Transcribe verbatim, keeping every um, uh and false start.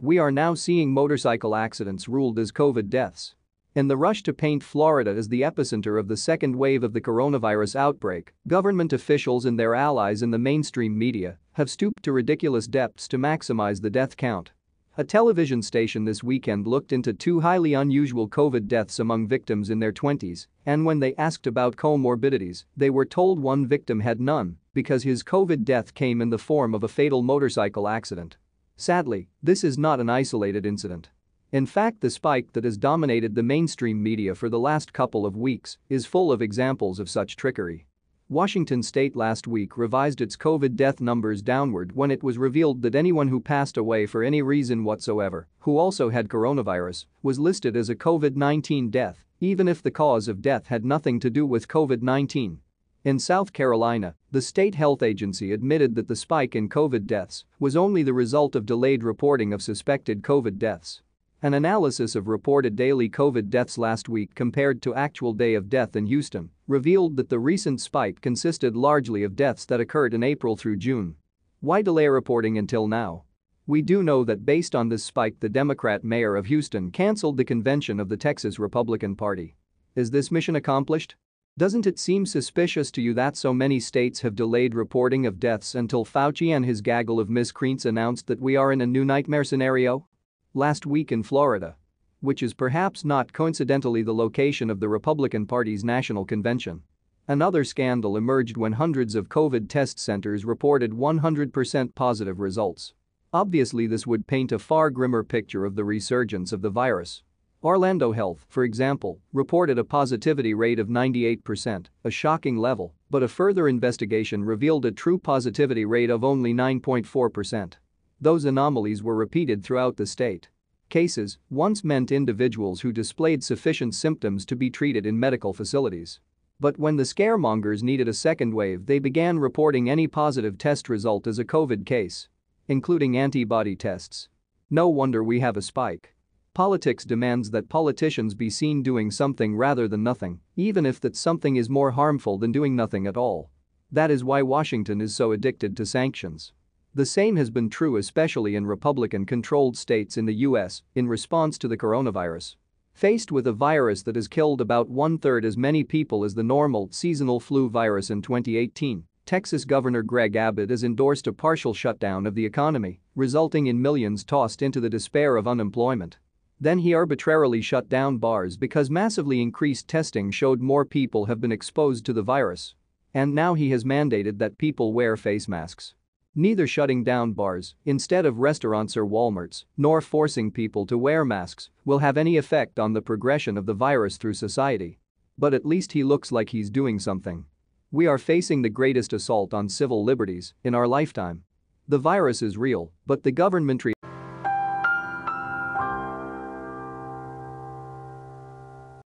We are now seeing motorcycle accidents ruled as COVID deaths. In the rush to paint Florida as the epicenter of the second wave of the coronavirus outbreak, government officials and their allies in the mainstream media have stooped to ridiculous depths to maximize the death count. A television station this weekend looked into two highly unusual COVID deaths among victims in their twenties, and when they asked about comorbidities, they were told one victim had none because his COVID death came in the form of a fatal motorcycle accident. Sadly, this is not an isolated incident. In fact, the spike that has dominated the mainstream media for the last couple of weeks is full of examples of such trickery. Washington state last week revised its COVID death numbers downward when it was revealed that anyone who passed away for any reason whatsoever, who also had coronavirus, was listed as a COVID nineteen death, even if the cause of death had nothing to do with COVID nineteen. In South Carolina, the state health agency admitted that the spike in COVID deaths was only the result of delayed reporting of suspected COVID deaths. An analysis of reported daily COVID deaths last week compared to actual day of death in Houston revealed that the recent spike consisted largely of deaths that occurred in April through June. Why delay reporting until now? We do know that based on this spike, the Democrat mayor of Houston canceled the convention of the Texas Republican Party. Is this mission accomplished? Doesn't it seem suspicious to you that so many states have delayed reporting of deaths until Fauci and his gaggle of miscreants announced that we are in a new nightmare scenario? Last week in Florida, which is perhaps not coincidentally the location of the Republican Party's national convention, another scandal emerged when hundreds of COVID test centers reported one hundred percent positive results. Obviously, this would paint a far grimmer picture of the resurgence of the virus. Orlando Health, for example, reported a positivity rate of ninety-eight percent, a shocking level, but a further investigation revealed a true positivity rate of only nine point four percent. Those anomalies were repeated throughout the state. Cases once meant individuals who displayed sufficient symptoms to be treated in medical facilities. But when the scaremongers needed a second wave, they began reporting any positive test result as a COVID case, including antibody tests. No wonder we have a spike. Politics demands that politicians be seen doing something rather than nothing, even if that something is more harmful than doing nothing at all. That is why Washington is so addicted to sanctions. The same has been true especially in Republican-controlled states in the U S in response to the coronavirus. Faced with a virus that has killed about one-third as many people as the normal seasonal flu virus in twenty eighteen, Texas Governor Greg Abbott has endorsed a partial shutdown of the economy, resulting in millions tossed into the despair of unemployment. Then he arbitrarily shut down bars because massively increased testing showed more people have been exposed to the virus. And now he has mandated that people wear face masks. Neither shutting down bars instead of restaurants or Walmarts, nor forcing people to wear masks will have any effect on the progression of the virus through society. But at least he looks like he's doing something. We are facing the greatest assault on civil liberties in our lifetime. The virus is real, but the government